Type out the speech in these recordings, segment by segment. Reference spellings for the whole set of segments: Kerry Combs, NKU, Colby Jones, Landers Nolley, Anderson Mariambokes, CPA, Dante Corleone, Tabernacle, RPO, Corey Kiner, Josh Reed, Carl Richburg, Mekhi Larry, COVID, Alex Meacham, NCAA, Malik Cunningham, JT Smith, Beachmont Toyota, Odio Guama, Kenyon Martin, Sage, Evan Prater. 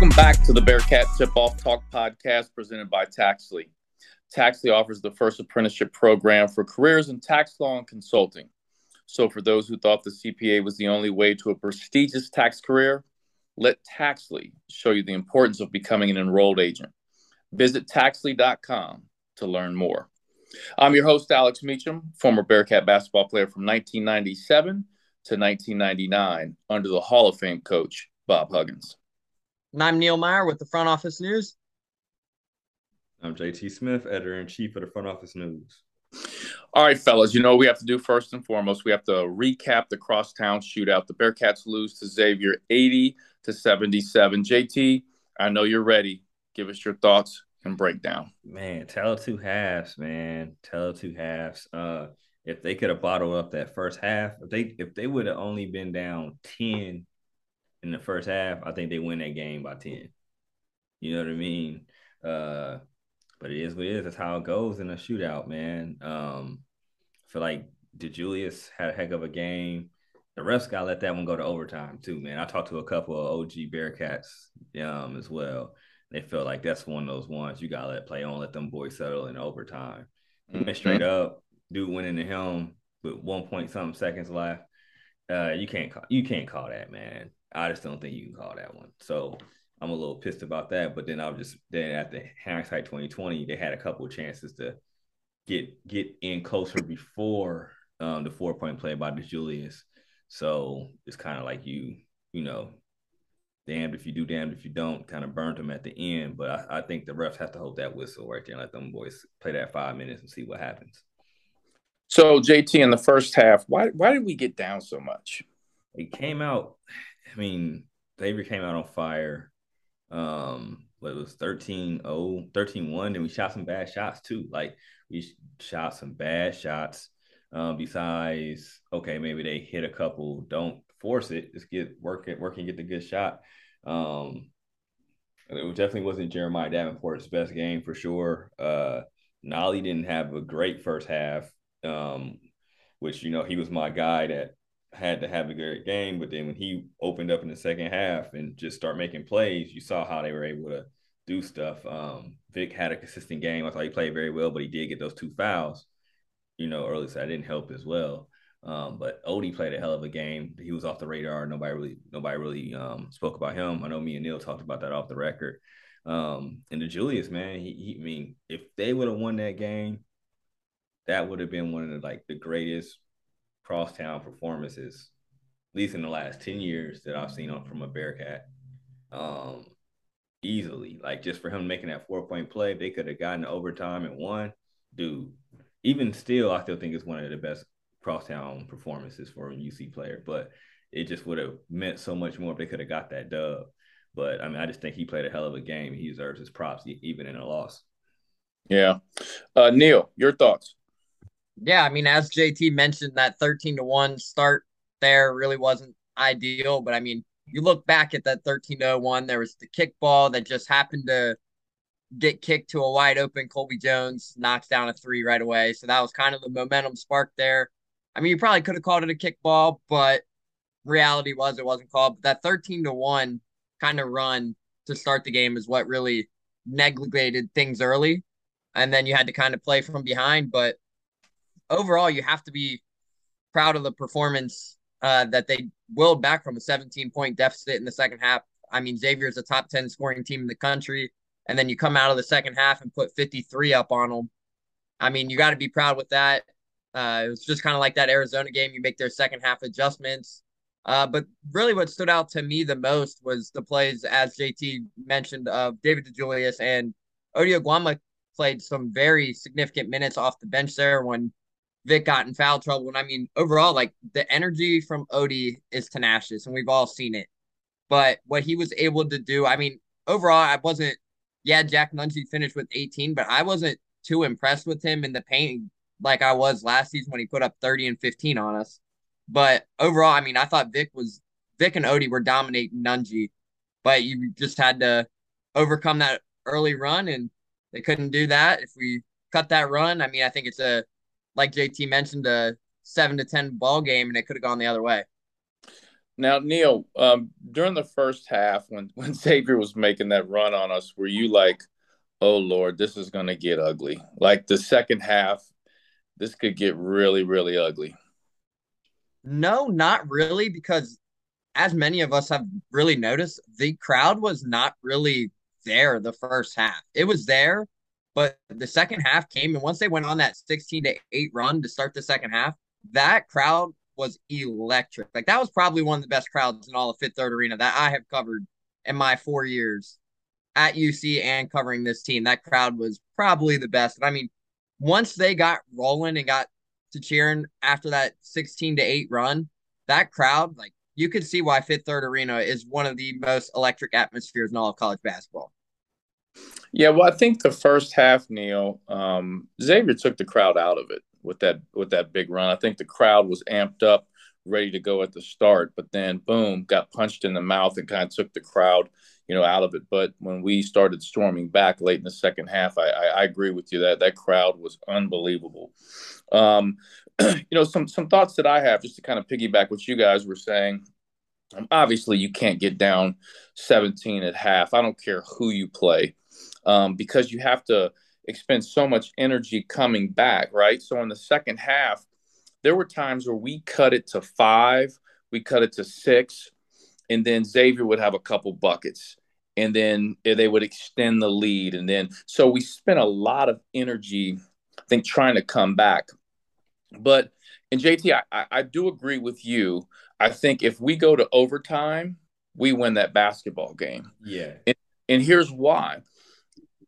Welcome back to the Bearcat Tip-Off Talk podcast presented by Taxley. Taxley offers the first apprenticeship program for careers in tax law and consulting. So for those who thought the CPA was the only way to a prestigious tax career, let Taxley show you the importance of becoming an enrolled agent. Visit Taxley.com to learn more. I'm your host, Alex Meacham, former Bearcat basketball player from 1997 to 1999 under the Hall of Fame coach, Bob Huggins. And I'm Neil Meyer with the Front Office News. I'm JT Smith, editor-in-chief of the Front Office News. All right, fellas, you know what we have to do first and foremost? We have to recap the Crosstown shootout. The Bearcats lose to Xavier 80-77. JT, I know you're ready. Give us your thoughts and breakdown. Man, tell two halves, man. Tell two halves. If they could have bottled up that first half, if they would have only been down 10 in the first half, I think they win that game by 10. You know what I mean? But it is what it is. That's how it goes in a shootout, man. I feel like DeJulius had a heck of a game. The refs got to let that one go to overtime too, man. I talked to a couple of OG Bearcats as well. They feel like that's one of those ones you got to let play on, let them boys settle in overtime. Mm-hmm. And straight up, dude went into him with 1 point something seconds left. You can't call that, man. I just don't think you can call that one. So I'm a little pissed about that. But then then at the hindsight 2020, they had a couple of chances to get in closer before the 4 point play by DeJulius. So it's kind of like you know, damned if you do, damned if you don't, kind of burned them at the end. But I think the refs have to hold that whistle right there and let them boys play that 5 minutes and see what happens. So JT, in the first half, why did we get down so much? It came out, I mean, Xavier came out on fire. It was 13-0, 13-1, and we shot some bad shots too. Like, we shot some bad shots. Besides, okay, maybe they hit a couple. Don't force it. Just work and get the good shot. It definitely wasn't Jeremiah Davenport's best game for sure. Nolley didn't have a great first half, which, you know, he was my guy that had to have a great game, but then when he opened up in the second half and just start making plays, you saw how they were able to do stuff. Vic had a consistent game. I thought he played very well, but he did get those 2 fouls, you know, early, so that didn't help as well. But Odie played a hell of a game. He was off the radar. Nobody really spoke about him. I know me and Neil talked about that off the record. And DeJulius, man, I mean, if they would have won that game, that would have been one of the greatest Crosstown performances, at least in the last 10 years that I've seen from a Bearcat, easily. Like, just for him making that 4 point play, they could have gotten to overtime and won. Dude, even still, I still think it's one of the best Crosstown performances for a UC player, but it just would have meant so much more if they could have got that dub. But I mean, I just think he played a hell of a game. He deserves his props even in a loss. Yeah. Neil, your thoughts? Yeah, I mean, as JT mentioned, that 13-1 start there really wasn't ideal. But, I mean, you look back at that 13-1, there was the kickball that just happened to get kicked to a wide-open Colby Jones, knocks down a three right away. So that was kind of the momentum spark there. I mean, you probably could have called it a kickball, but reality was it wasn't called. But that 13-1 kind of run to start the game is what really neglected things early. And then you had to kind of play from behind, but overall, you have to be proud of the performance that they willed back from a 17-point deficit in the second half. I mean, Xavier is a top 10 scoring team in the country, and then you come out of the second half and put 53 up on them. I mean, you got to be proud with that. It was just kind of like that Arizona game. You make their second half adjustments. But really what stood out to me the most was the plays, as JT mentioned, of David DeJulius and Odio Guama played some very significant minutes off the bench there when Vic got in foul trouble. And I mean, overall, like, the energy from Odie is tenacious, and we've all seen it. But what he was able to do, I mean, overall, Jack Nungy finished with 18, but I wasn't too impressed with him in the paint like I was last season when he put up 30 and 15 on us. But overall, I mean, I thought Vic and Odie were dominating Nungy, but you just had to overcome that early run, and they couldn't do that. If we cut that run, I mean, I think it's like JT mentioned, a 7-10 ball game, and it could have gone the other way. Now, Neil, during the first half, when Xavier was making that run on us, were you like, oh, Lord, this is going to get ugly? Like the second half, this could get really, really ugly. No, not really, because as many of us have really noticed, the crowd was not really there the first half. It was there, but the second half came, and once they went on that 16-8 run to start the second half, that crowd was electric. Like, that was probably one of the best crowds in all of Fifth Third Arena that I have covered in my 4 years at UC and covering this team. That crowd was probably the best. And I mean, once they got rolling and got to cheering after that 16-8 run, that crowd, like, you could see why Fifth Third Arena is one of the most electric atmospheres in all of college basketball. Yeah, well, I think the first half, Neil, Xavier took the crowd out of it with that big run. I think the crowd was amped up, ready to go at the start, but then, boom, got punched in the mouth and kind of took the crowd, out of it. But when we started storming back late in the second half, I agree with you that crowd was unbelievable. Some thoughts that I have just to kind of piggyback what you guys were saying. Obviously, you can't get down 17 at half. I don't care who you play, because you have to expend so much energy coming back, right? So in the second half, there were times where we cut it to 5, we cut it to 6, and then Xavier would have a couple buckets, and then they would extend the lead. And then, so we spent a lot of energy, I think, trying to come back. But, and JT, I do agree with you. I think if we go to overtime, we win that basketball game. Yeah. And here's why.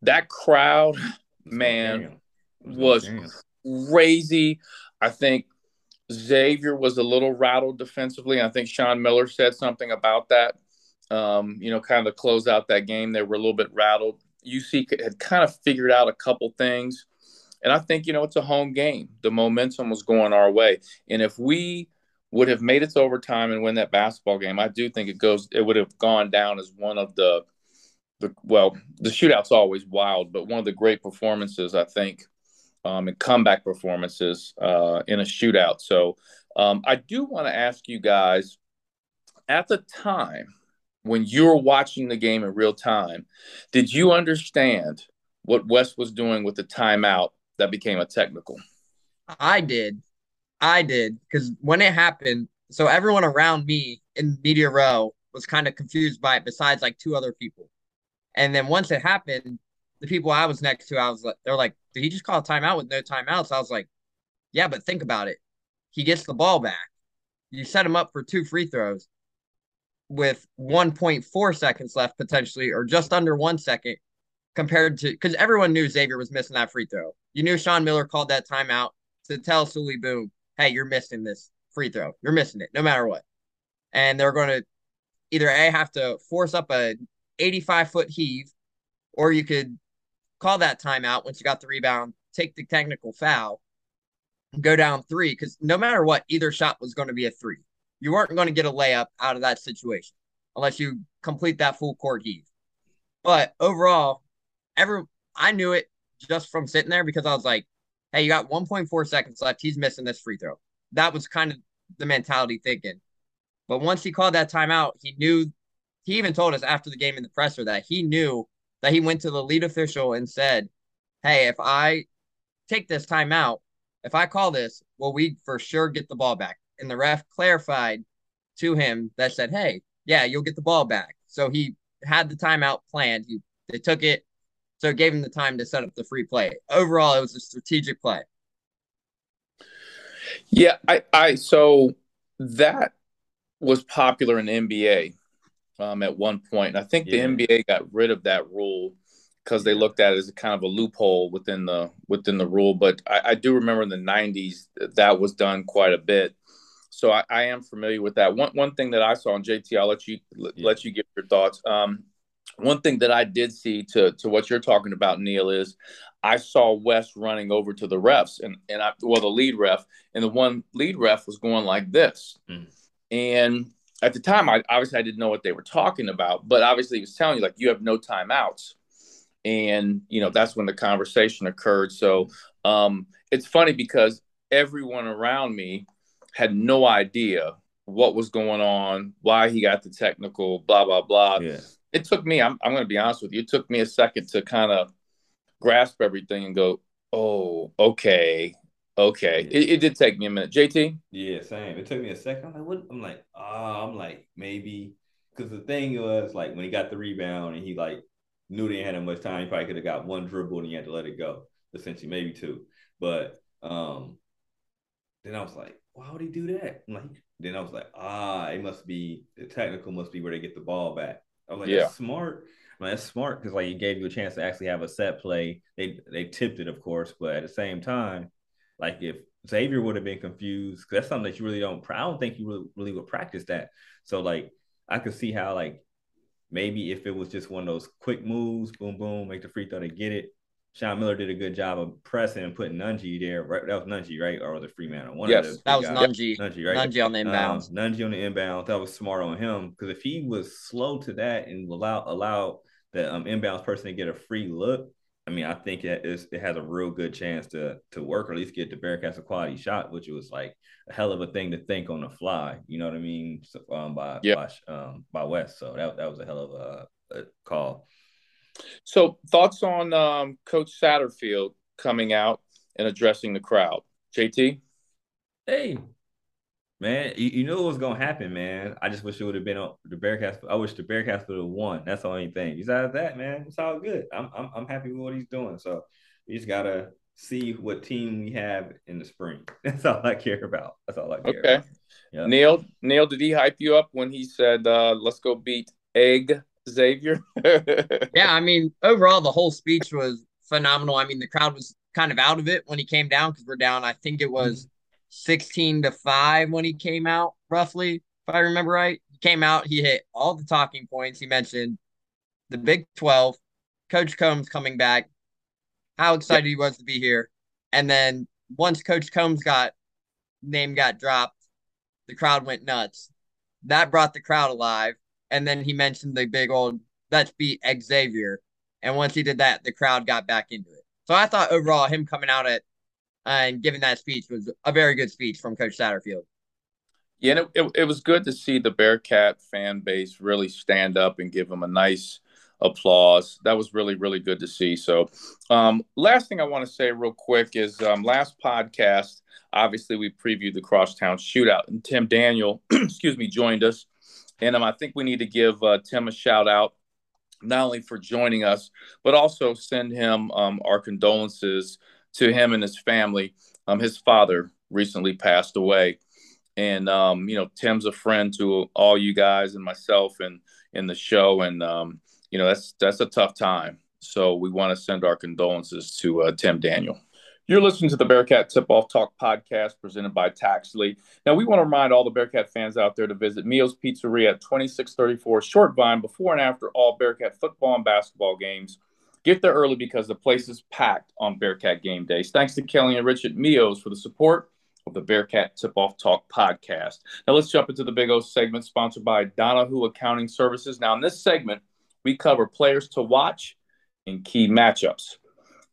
That crowd, man, was crazy. I think Xavier was a little rattled defensively. I think Sean Miller said something about that, kind of close out that game. They were a little bit rattled. UC had kind of figured out a couple things. And I think, it's a home game. The momentum was going our way. And if we would have made it to overtime and win that basketball game, I do think it would have gone down as one of the shootout's always wild, but one of the great performances, I think, and comeback performances in a shootout. So I do want to ask you guys, at the time when you were watching the game in real time, did you understand what Wes was doing with the timeout that became a technical? I did, because when it happened, so everyone around me in media row was kind of confused by it besides like 2 other people. And then once it happened, the people I was next to, they're like, did he just call a timeout with no timeouts? I was like, yeah, but think about it. He gets the ball back. You set him up for 2 free throws with 1.4 seconds left potentially, or just under 1 second compared to, because everyone knew Xavier was missing that free throw. You knew Sean Miller called that timeout to tell Sully Boom, hey, you're missing this free throw. You're missing it no matter what. And they're going to either A, have to force up a 85-foot heave, or you could call that timeout once you got the rebound, take the technical foul, go down 3, because no matter what, either shot was going to be a 3. You weren't going to get a layup out of that situation unless you complete that full-court heave. But overall, I knew it just from sitting there, because I was like, hey, you got 1.4 seconds left. He's missing this free throw. That was kind of the mentality thinking. But once he called that timeout, he knew. He even told us after the game in the presser that he knew that he went to the lead official and said, hey, if I take this timeout, if I call this, well, we for sure get the ball back. And the ref clarified to him that said, hey, yeah, you'll get the ball back. So he had the timeout planned. They took it. So it gave him the time to set up the free play. Overall, it was a strategic play. Yeah, so that was popular in the NBA. At one point. And I think the NBA got rid of that rule because they looked at it as a kind of a loophole within the rule. But I do remember in the 90s that was done quite a bit. So I am familiar with that. One thing that I saw, and JT, I'll let you give your thoughts. One thing that I did see to what you're talking about, Neil, is I saw Wes running over to the refs and the lead ref, and the one lead ref was going like this. And at the time, I didn't know what they were talking about, but obviously he was telling you, like, you have no timeouts. And, that's when the conversation occurred. So it's funny because everyone around me had no idea what was going on, why he got the technical, blah, blah, blah. Yeah. It took me, I'm going to be honest with you, it took me a second to kind of grasp everything and go, oh, okay, okay. Yeah. It did take me a minute. JT? Yeah, same. It took me a second. I'm like, what? I'm like, maybe. Because the thing was, like, when he got the rebound and he, like, knew they hadn't had much time, he probably could have got one dribble and he had to let it go, essentially, maybe two. But then I was like, why would he do that? Then I was like, it must be, the technical must be where they get the ball back. I was like, yeah. That's smart. I'm like, that's smart because, like, it gave you a chance to actually have a set play. They tipped it, of course, but at the same time, like, if Xavier would have been confused, because that's something that you really don't, I don't think you really would practice that. So, like, I could see how, like, maybe if it was just one of those quick moves, boom, boom, make the free throw to get it. Sean Miller did a good job of pressing and putting Nungy there. Right, that was Nungy, right? Or was it Freeman? Yes, that was Nungy. Nungy, right? Nungy on the inbound. Nungy on the inbound. That was smart on him because if he was slow to that and allow the inbound person to get a free look, I mean, I think it has a real good chance to work or at least get the Bearcats a quality shot, which was like a hell of a thing to think on the fly. You know what I mean? So, by Wes. So that was a hell of a call. So thoughts on Coach Satterfield coming out and addressing the crowd, JT? Hey, man, you knew it was gonna happen, man. I just wish it would have been on the Bearcats. I wish the Bearcats would have won. That's the only thing. Besides that, man, it's all good. I'm happy with what he's doing. So we just gotta see what team we have in the spring. That's all I care about. That's all I care about. Yeah. Neil, did he hype you up when he said, "Let's go beat Egg"? Xavier. Yeah, I mean, overall, the whole speech was phenomenal. I mean, the crowd was kind of out of it when he came down because we're down, I think it was 16-5 when he came out, roughly, if I remember right. He came out, he hit all the talking points. He mentioned the Big 12, Coach Combs coming back, how excited he was to be here. And then once Coach Combs' name got dropped, the crowd went nuts. That brought the crowd alive. And then he mentioned the big old, let's beat Xavier. And once he did that, the crowd got back into it. So I thought overall him coming out and giving that speech was a very good speech from Coach Satterfield. Yeah, and it was good to see the Bearcat fan base really stand up and give him a nice applause. That was really, really good to see. So last thing I want to say real quick is last podcast, obviously we previewed the Crosstown shootout. And Tim Daniel, joined us. And I think we need to give Tim a shout-out, not only for joining us, but also send him our condolences to him and his family. His father recently passed away. And, you know, Tim's a friend to all you guys and myself and in the show. And, you know, that's a tough time. So we want to send our condolences to Tim Daniel. You're listening to the Bearcat Tip-Off Talk podcast presented by Taxley. Now, we want to remind all the Bearcat fans out there to visit Meals Pizzeria at 2634 Short Vine before and after all Bearcat football and basketball games. Get there early because the place is packed on Bearcat game days. Thanks to Kelly and Richard Meals for the support of the Bearcat Tip-Off Talk podcast. Now, let's jump into the Big O segment sponsored by Donahoo Accounting Services. Now, in this segment, we cover players to watch and key matchups.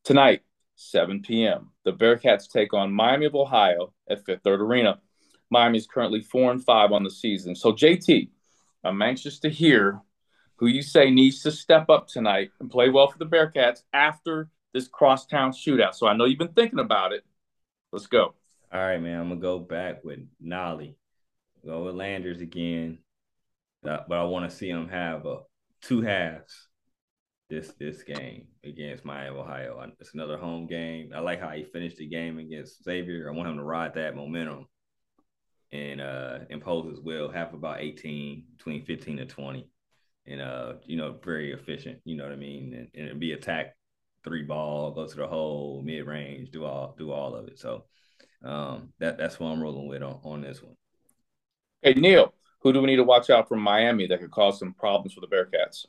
Tonight, 7 p.m. the Bearcats take on Miami of Ohio at Fifth Third Arena. Miami is currently 4-5 on the season. So, JT, I'm anxious to hear who you say needs to step up tonight and play well for the Bearcats after this Crosstown shootout. So, I know you've been thinking about it. Let's go. All right, man. I'm going to go back with Nolley. Go with Landers again. But I want to see him have two halves. This game against Miami of Ohio. It's another home game. I like how he finished the game against Xavier. I want him to ride that momentum and impose his will, have about 18, between 15 to 20. And, you know, very efficient, you know what I mean? And it'd be attack, three ball, go to the hole, mid-range, do all of it. So that's what I'm rolling with on this one. Hey, Neil, who do we need to watch out from Miami that could cause some problems for the Bearcats?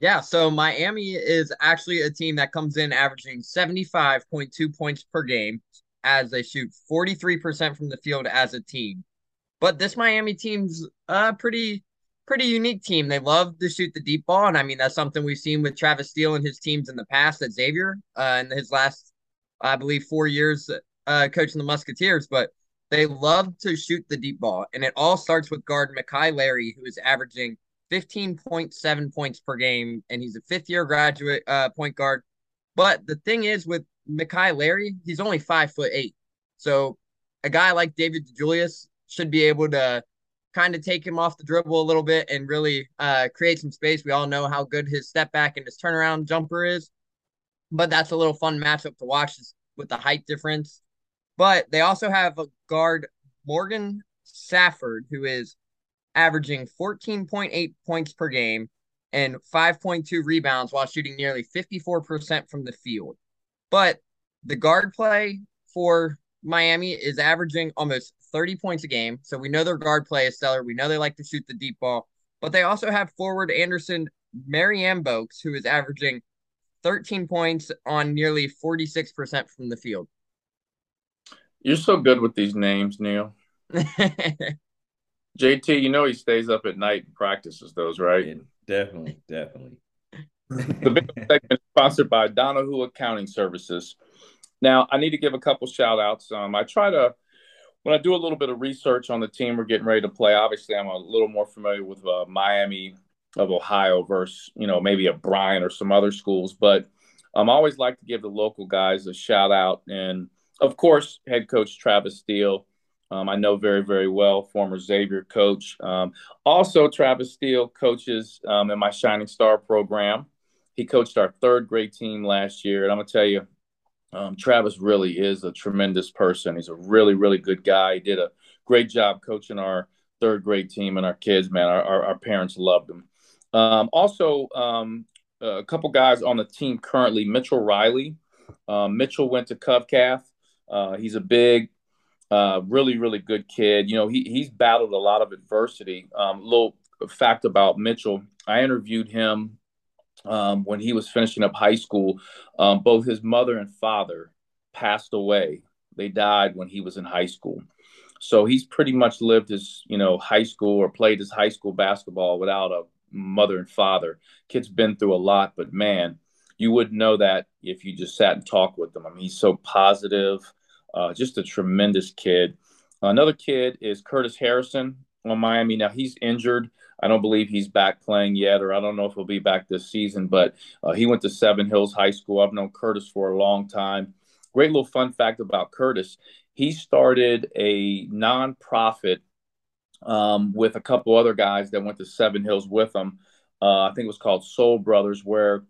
Yeah, so Miami is actually a team that comes in averaging 75.2 points per game as they shoot 43% from the field as a team. But this Miami team's a pretty unique team. They love to shoot the deep ball, and, I mean, that's something we've seen with Travis Steele and his teams in the past at Xavier in his last, I believe, 4 years coaching the Musketeers. But They love to shoot the deep ball, and it all starts with guard Mekhi Larry, who is averaging 15.7 points per game, and he's a fifth-year graduate point guard. But the thing is with Mekhi Larry, he's only 5'8". So a guy like David DeJulius should be able to kind of take him off the dribble a little bit and really create some space. We all know how good his step back and his turnaround jumper is, but that's a little fun matchup to watch with the height difference. But they also have a guard, Morgan Safford, who is averaging 14.8 points per game and 5.2 rebounds while shooting nearly 54% from the field. But the guard play for Miami is averaging almost 30 points a game. So we know their guard play is stellar. We know they like to shoot the deep ball. But they also have forward Anderson Mariambokes, who is averaging 13 points on nearly 46% from the field. You're so good with these names, Neil. JT, you know he stays up at night and practices those, right? Yeah, definitely. The big segment is sponsored by Donahoo Accounting Services. Now, I need to give a couple shout-outs. I try to, when I do a little bit of research on the team we're getting ready to play, obviously I'm a little more familiar with Miami of Ohio versus, maybe a Bryan or some other schools. But I always like to give the local guys a shout-out. And, of course, head coach Travis Steele. I know very, very well, former Xavier coach. Also, Travis Steele coaches in my Shining Star program. He coached our third grade team last year. And I'm going to tell you, Travis really is a tremendous person. He's a really, really good guy. He did a great job coaching our third grade team and our kids, man. Our parents loved him. Also, a couple guys on the team currently, Mitchell Riley. Mitchell went to Covcath. He's a big, really, really good kid. He's battled a lot of adversity. Little fact about Mitchell, I interviewed him when he was finishing up high school. Both his mother and father passed away. They died when he was in high school. So he's pretty much lived his, high school or played his high school basketball without a mother and father. Kid's been through a lot, but man, you wouldn't know that if you just sat and talked with him. I mean, he's so positive. Just a tremendous kid. Another kid is Curtis Harrison on Miami. Now, he's injured. I don't believe he's back playing yet, or I don't know if he'll be back this season, but he went to Seven Hills High School. I've known Curtis for a long time. Great little fun fact about Curtis. He started a nonprofit with a couple other guys that went to Seven Hills with him. I think it was called Soul Brothers, where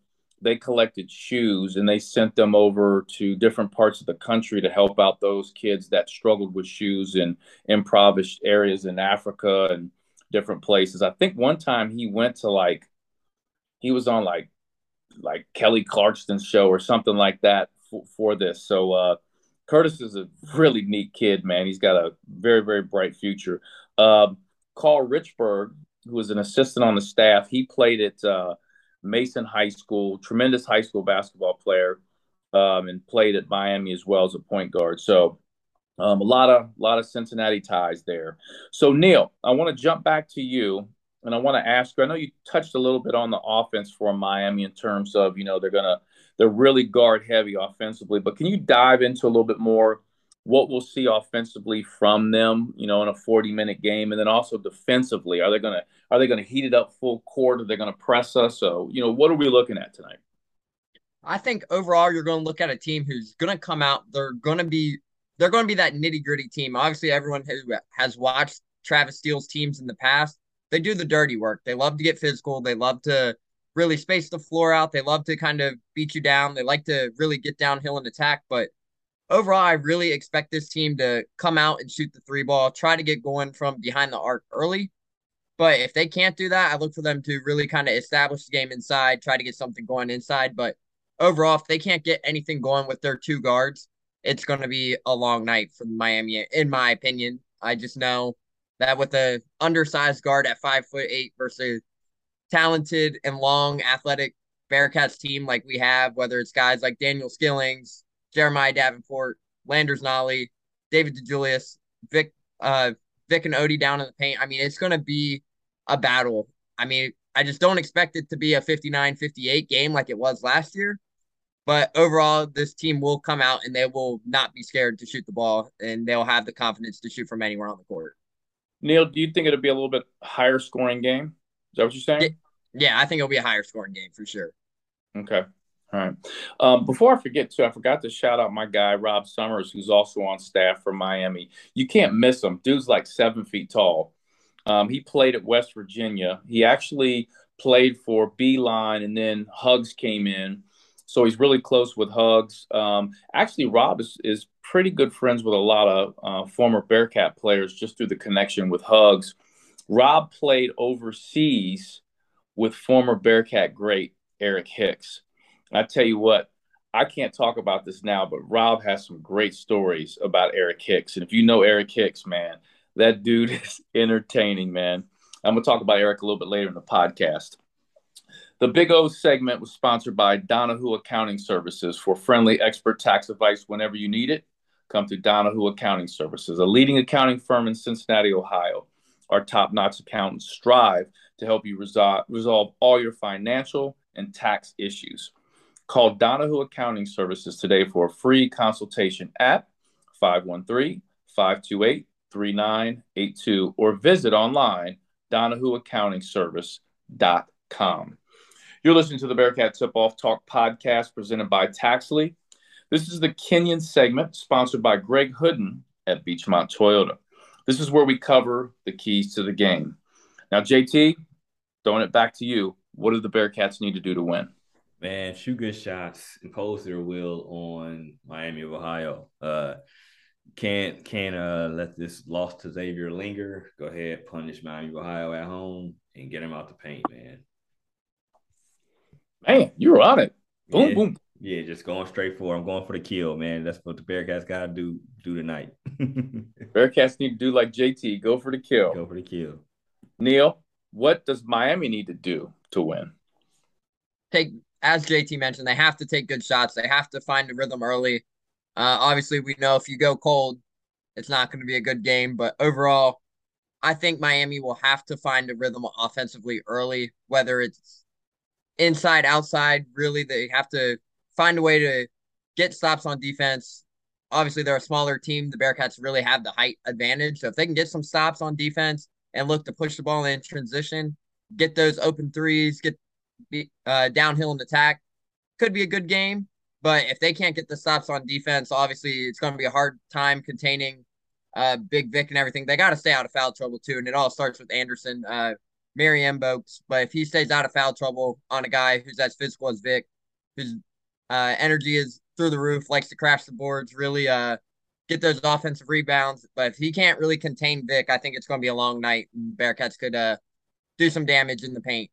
they collected shoes and they sent them over to different parts of the country to help out those kids that struggled with shoes in impoverished areas in Africa and different places. I think one time he went to he was on like Kelly Clarkson's show or something like that for this. So Curtis is a really neat kid, man. He's got a very, very bright future. Carl Richburg, who was an assistant on the staff, he played at Mason High School, tremendous high school basketball player, and played at Miami as well as a point guard. So a lot of Cincinnati ties there. So, Neil, I want to jump back to you, and I want to ask you, I know you touched a little bit on the offense for Miami in terms of, they're really guard heavy offensively, but can you dive into a little bit more what we'll see offensively from them, in a 40-minute game, and then also defensively, are they gonna heat it up full court? Are they gonna press us? So, what are we looking at tonight? I think overall, you're gonna look at a team who's gonna come out. They're gonna be that nitty-gritty team. Obviously, everyone who has watched Travis Steele's teams in the past, they do the dirty work. They love to get physical. They love to really space the floor out. They love to kind of beat you down. They like to really get downhill and attack, but overall, I really expect this team to come out and shoot the three ball, try to get going from behind the arc early. But if they can't do that, I look for them to really kind of establish the game inside, try to get something going inside. But overall, if they can't get anything going with their two guards, it's going to be a long night for Miami, in my opinion. I just know that with an undersized guard at 5'8" versus talented and long athletic Bearcats team like we have, whether it's guys like Daniel Skillings, Jeremiah Davenport, Landers Nolley, David DeJulius, Vic and Odie down in the paint. I mean, it's going to be a battle. I mean, I just don't expect it to be a 59-58 game like it was last year. But overall, this team will come out and they will not be scared to shoot the ball, and they'll have the confidence to shoot from anywhere on the court. Neil, do you think it'll be a little bit higher scoring game? Is that what you're saying? Yeah, I think it'll be a higher scoring game for sure. Okay. All right. Before I forget, too, I forgot to shout out my guy, Rob Summers, who's also on staff for Miami. You can't miss him. Dude's like 7 feet tall. He played at West Virginia. He actually played for Beeline, and then Huggs came in. So he's really close with Huggs. Actually, Rob is pretty good friends with a lot of former Bearcat players just through the connection with Huggs. Rob played overseas with former Bearcat great Eric Hicks. I tell you what, I can't talk about this now, but Rob has some great stories about Eric Hicks. And if you know Eric Hicks, man, that dude is entertaining, man. I'm going to talk about Eric a little bit later in the podcast. The Big O segment was sponsored by Donahoo Accounting Services. For friendly expert tax advice whenever you need it, come to Donahoo Accounting Services, a leading accounting firm in Cincinnati, Ohio. Our top-notch accountants strive to help you resolve all your financial and tax issues. Call Donahoo Accounting Services today for a free consultation at 513-528-3982 or visit online donahooaccountingservice.com. You're listening to the Bearcat Tip-Off Talk podcast presented by Taxley. This is the Kenyon segment sponsored by Greg Hooden at Beachmont Toyota. This is where we cover the keys to the game. Now, JT, throwing it back to you. What do the Bearcats need to do to win? Man, shoot good shots, impose their will on Miami of Ohio. Can't let this loss to Xavier linger. Go ahead, punish Miami of Ohio at home and get him out the paint, man. Man, you're on it. Boom, yeah. Boom. Yeah, just going straight for it. I'm going for the kill, man. That's what the Bearcats got to do tonight. Bearcats need to do like JT, go for the kill. Go for the kill. Neil, what does Miami need to do to win? As JT mentioned, they have to take good shots. They have to find the rhythm early. Obviously, we know if you go cold, it's not going to be a good game. But overall, I think Miami will have to find a rhythm offensively early, whether it's inside, outside. Really, they have to find a way to get stops on defense. Obviously, they're a smaller team. The Bearcats really have the height advantage. So if they can get some stops on defense and look to push the ball in transition, get those open threes, get downhill and attack, could be a good game. But if they can't get the stops on defense, obviously it's going to be a hard time containing Big Vic and everything. They got to stay out of foul trouble too, and it all starts with Anderson, Mary Mbokes. But if he stays out of foul trouble on a guy who's as physical as Vic, whose energy is through the roof, likes to crash the boards, really get those offensive rebounds. But if he can't really contain Vic, I think it's going to be a long night, and Bearcats could do some damage in the paint.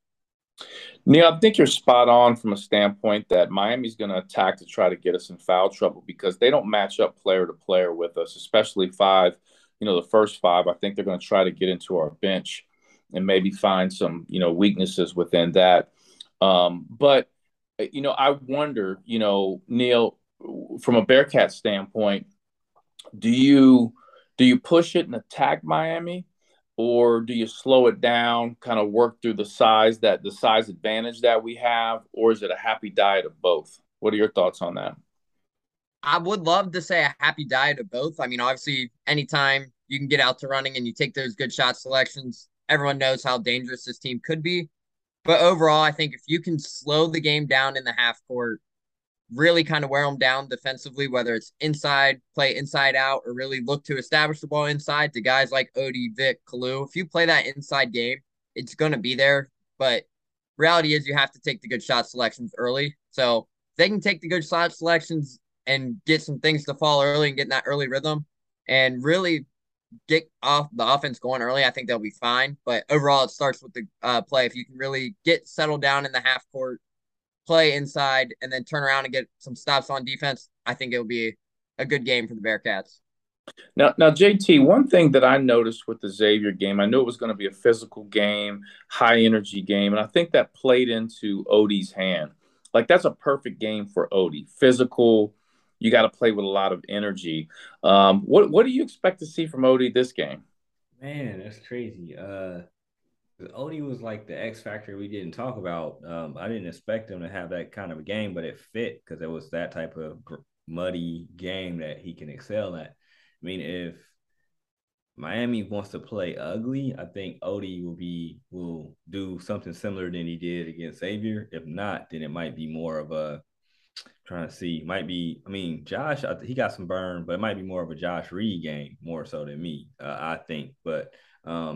Neil, I think you're spot on from a standpoint that Miami's going to attack to try to get us in foul trouble because they don't match up player to player with us, especially five, the first five. I think they're going to try to get into our bench and maybe find some, weaknesses within that. But I wonder, Neil, from a Bearcat standpoint, do you push it and attack Miami? Or do you slow it down, kind of work through the size advantage that we have? Or is it a happy diet of both? What are your thoughts on that? I would love to say a happy diet of both. I mean, obviously, anytime you can get out to running and you take those good shot selections, everyone knows how dangerous this team could be. But overall, I think if you can slow the game down in the half court, really kind of wear them down defensively, whether it's inside, play inside out, or really look to establish the ball inside to guys like Odie, Vic, Kalu. If you play that inside game, it's going to be there. But reality is you have to take the good shot selections early. So if they can take the good shot selections and get some things to fall early and get in that early rhythm and really get off the offense going early, I think they'll be fine. But overall, it starts with the play. If you can really get settled down in the half court, play inside, and then turn around and get some stops on defense, I think it'll be a good game for the Bearcats. Now, JT, one thing that I noticed with the Xavier game, I knew it was going to be a physical game, high-energy game, and I think that played into Odie's hand. Like, that's a perfect game for Odie. Physical, you got to play with a lot of energy. What do you expect to see from Odie this game? Man, that's crazy. Odie was like the X factor we didn't talk about. I didn't expect him to have that kind of a game, but it fit because it was that type of muddy game that he can excel at. I mean, if Miami wants to play ugly, I think Odie will do something similar than he did against Xavier. If not, then it might be more of a Josh, he got some burn, but it might be more of a Josh Reed game more so than me, I think. But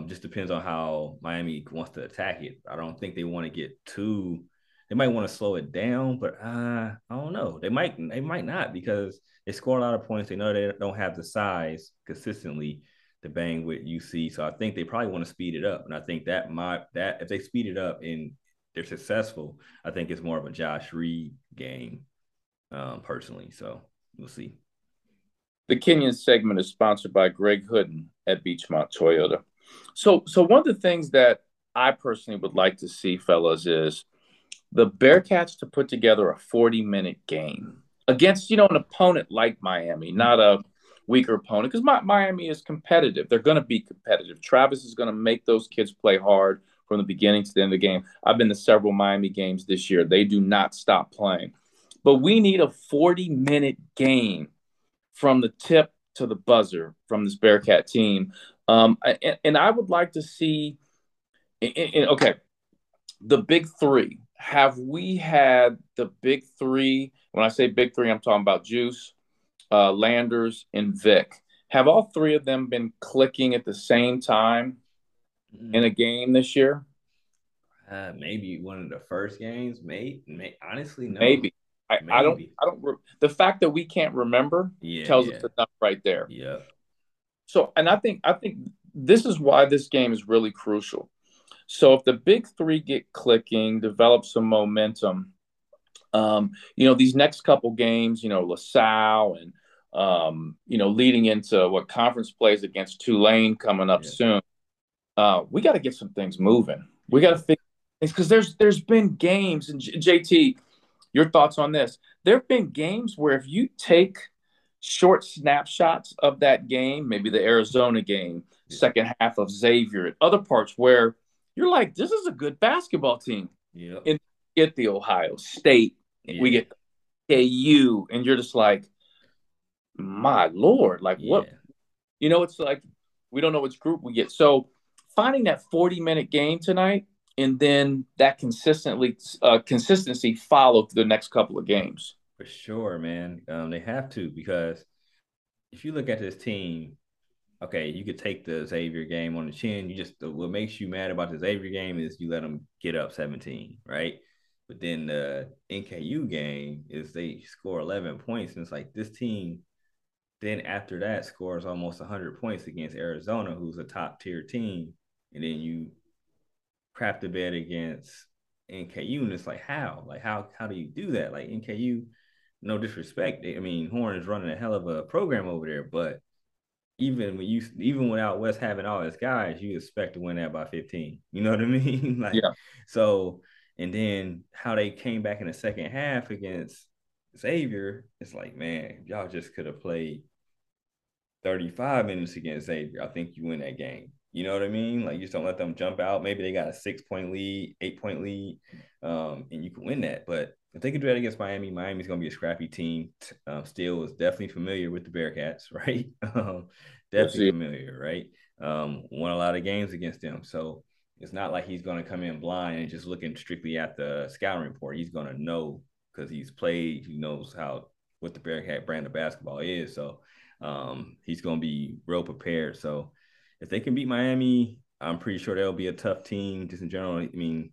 just depends on how Miami wants to attack it. I don't think they want to get too – they might want to slow it down, but I don't know. They might not because they score a lot of points. They know they don't have the size consistently to bang with UC. So I think they probably want to speed it up. And I think that if they speed it up and they're successful, I think it's more of a Josh Reed game. Personally, so we'll see. The Kenyan segment is sponsored by Greg Hooden at Beachmont Toyota. So one of the things that I personally would like to see, fellas, is the Bearcats to put together a 40-minute game against, an opponent like Miami, not a weaker opponent, because Miami is competitive. They're going to be competitive. Travis is going to make those kids play hard from the beginning to the end of the game. I've been to several Miami games this year. They do not stop playing. But we need a 40-minute game from the tip to the buzzer from this Bearcat team. And I would like to see the big three. Have we had the big three? When I say big three, I'm talking about Juice, Landers, and Vic. Have all three of them been clicking at the same time in a game this year? Maybe one of the first games. Honestly, no. Maybe. I don't the fact that we can't remember tells us enough right there. Yeah. So, and I think this is why this game is really crucial. So if the big three get clicking, develop some momentum, these next couple games, LaSalle and, leading into what conference plays against Tulane coming up soon, we got to get some things moving. We got to figure things because there's been games, and JT, your thoughts on this. There have been games where if you take short snapshots of that game, maybe the Arizona game, second half of Xavier, other parts where you're like, this is a good basketball team. Yeah. And we get the Ohio State. Yeah. We get KU. And you're just like, my Lord, like what? It's like we don't know which group we get. So finding that 40-minute game tonight, and then that consistency followed the next couple of games. For sure, man. They have to, because if you look at this team, okay, you could take the Xavier game on the chin. What makes you mad about the Xavier game is you let them get up 17, right? But then the NKU game is they score 11 points, and it's like this team then after that scores almost 100 points against Arizona, who's a top-tier team, and then you – crap the bed against NKU, and it's like how do you do that? Like NKU, no disrespect, Horn is running a hell of a program over there, but even without West having all his guys, you expect to win that by 15. You know what I mean? So, and then how they came back in the second half against Xavier, it's like, man, y'all just could have played 35 minutes against Xavier. I think you win that game. You know what I mean? Like, you just don't let them jump out. Maybe they got a 6-point lead, 8-point lead, and you can win that. But if they can do that against Miami, Miami's going to be a scrappy team. Steele is definitely familiar with the Bearcats, right? Won a lot of games against them. So it's not like he's going to come in blind and just looking strictly at the scouting report. He's going to know because he's played. He knows what the Bearcat brand of basketball is. So he's going to be real prepared. So if they can beat Miami, I'm pretty sure they'll be a tough team just in general. I mean,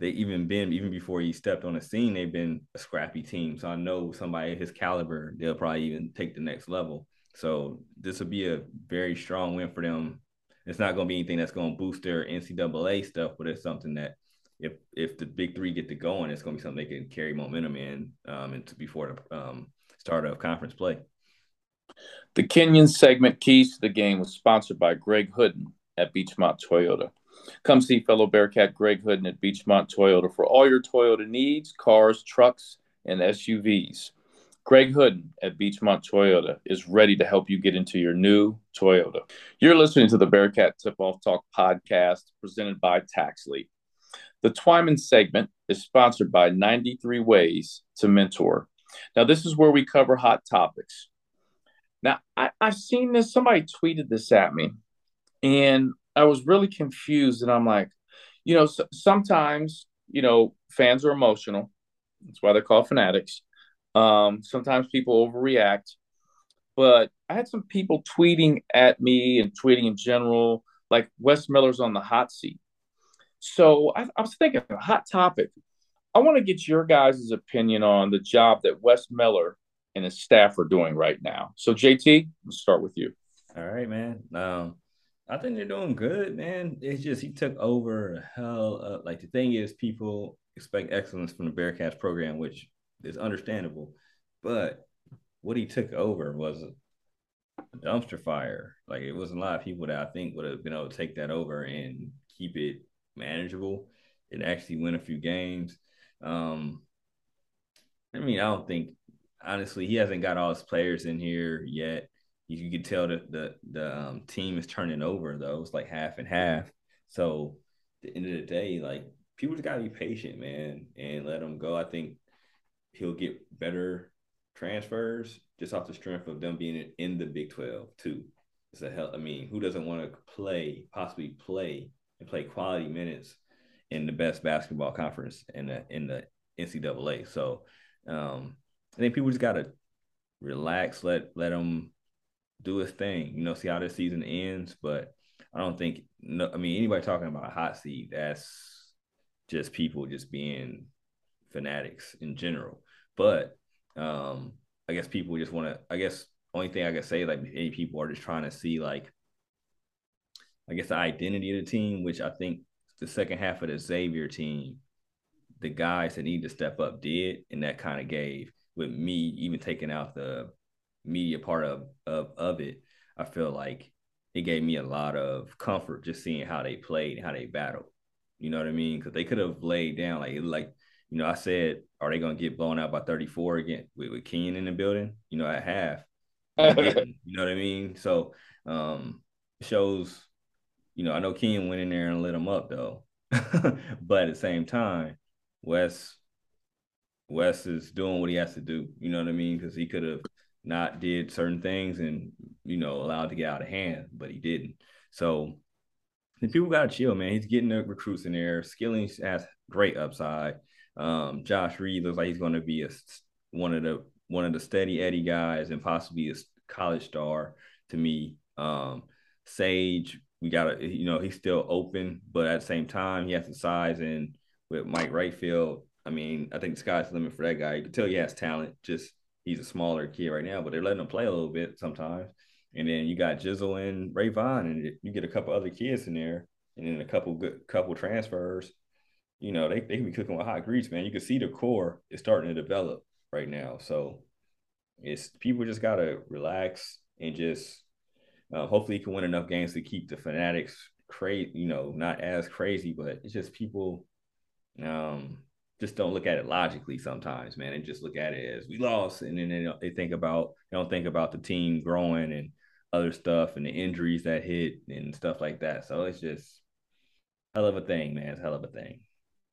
even before he stepped on the scene, they've been a scrappy team. So I know somebody of his caliber, they'll probably even take the next level. So this will be a very strong win for them. It's not going to be anything that's going to boost their NCAA stuff, but it's something that if the big three get to going, it's going to be something they can carry momentum in before the start of conference play. The Kenyan segment, Keys to the Game, was sponsored by Greg Hooden at Beachmont Toyota. Come see fellow Bearcat Greg Hooden at Beachmont Toyota for all your Toyota needs, cars, trucks, and SUVs. Greg Hooden at Beachmont Toyota is ready to help you get into your new Toyota. You're listening to the Bearcat Tip-Off Talk podcast presented by Taxley. The Twyman segment is sponsored by 93 Ways to Mentor. Now, this is where we cover hot topics. Now, I've seen this. Somebody tweeted this at me, and I was really confused. And I'm like, you know, sometimes, you know, fans are emotional. That's why they're called fanatics. Sometimes people overreact. But I had some people tweeting at me and tweeting in general, like Wes Miller's on the hot seat. So I was thinking, a hot topic. I want to get your guys' opinion on the job that Wes Miller and his staff are doing right now. So, JT, let's start with you. All right, man. I think they're doing good, man. It's just he took over hell. Like, the thing is, people expect excellence from the Bearcats program, which is understandable. But what he took over was a dumpster fire. Like, it wasn't a lot of people that I think would have been able to take that over and keep it manageable and actually win a few games. I mean, I don't think, honestly, he hasn't got all his players in here yet. You can tell that the team is turning over, though. It's like half and half. So at the end of the day, like, people just got to be patient, man, and let him go. I think he'll get better transfers just off the strength of them being in the Big 12, too. It's a hell. I mean, who doesn't want to play quality minutes in the best basketball conference in the NCAA? So I think people just got to relax, let him do his thing, you know, see how this season ends. But I don't think, anybody talking about a hot seat, that's just people just being fanatics in general. But I guess people just want to, only thing I can say, like, any people are just trying to see, like, I guess, the identity of the team, which I think the second half of the Xavier team, the guys that need to step up did, and that kind of gave, with me even taking out the media part of it, I feel like it gave me a lot of comfort just seeing how they played and how they battled. You know what I mean? Because they could have laid down, like, you know, I said, are they going to get blown out by 34 again with Keenan in the building? You know, at half. You know what I mean? So it shows. You know, I know Keenan went in there and lit him up, though. But at the same time, Wes is doing what he has to do. You know what I mean? Because he could have not did certain things and, you know, allowed to get out of hand, but he didn't. So the people got to chill, man. He's getting the recruits in there. Skillings has great upside. Josh Reed looks like he's going to be one of the steady Eddie guys and possibly a college star to me. Sage. We got to, you know, he's still open, but at the same time, he has the size. And with Mike Rayfield, I mean, I think the sky's the limit for that guy. You can tell he has talent, just he's a smaller kid right now, but they're letting him play a little bit sometimes. And then you got Jizzle and Rayvon, and you get a couple other kids in there, and then a couple transfers. You know, they can be cooking with hot grease, man. You can see the core is starting to develop right now. So it's people just got to relax and just. Hopefully he can win enough games to keep the fanatics crazy, you know, not as crazy, but it's just people just don't look at it logically sometimes, man. They just look at it as we lost, and then they don't think about the team growing and other stuff and the injuries that hit and stuff like that. So it's just a hell of a thing, man. It's a hell of a thing.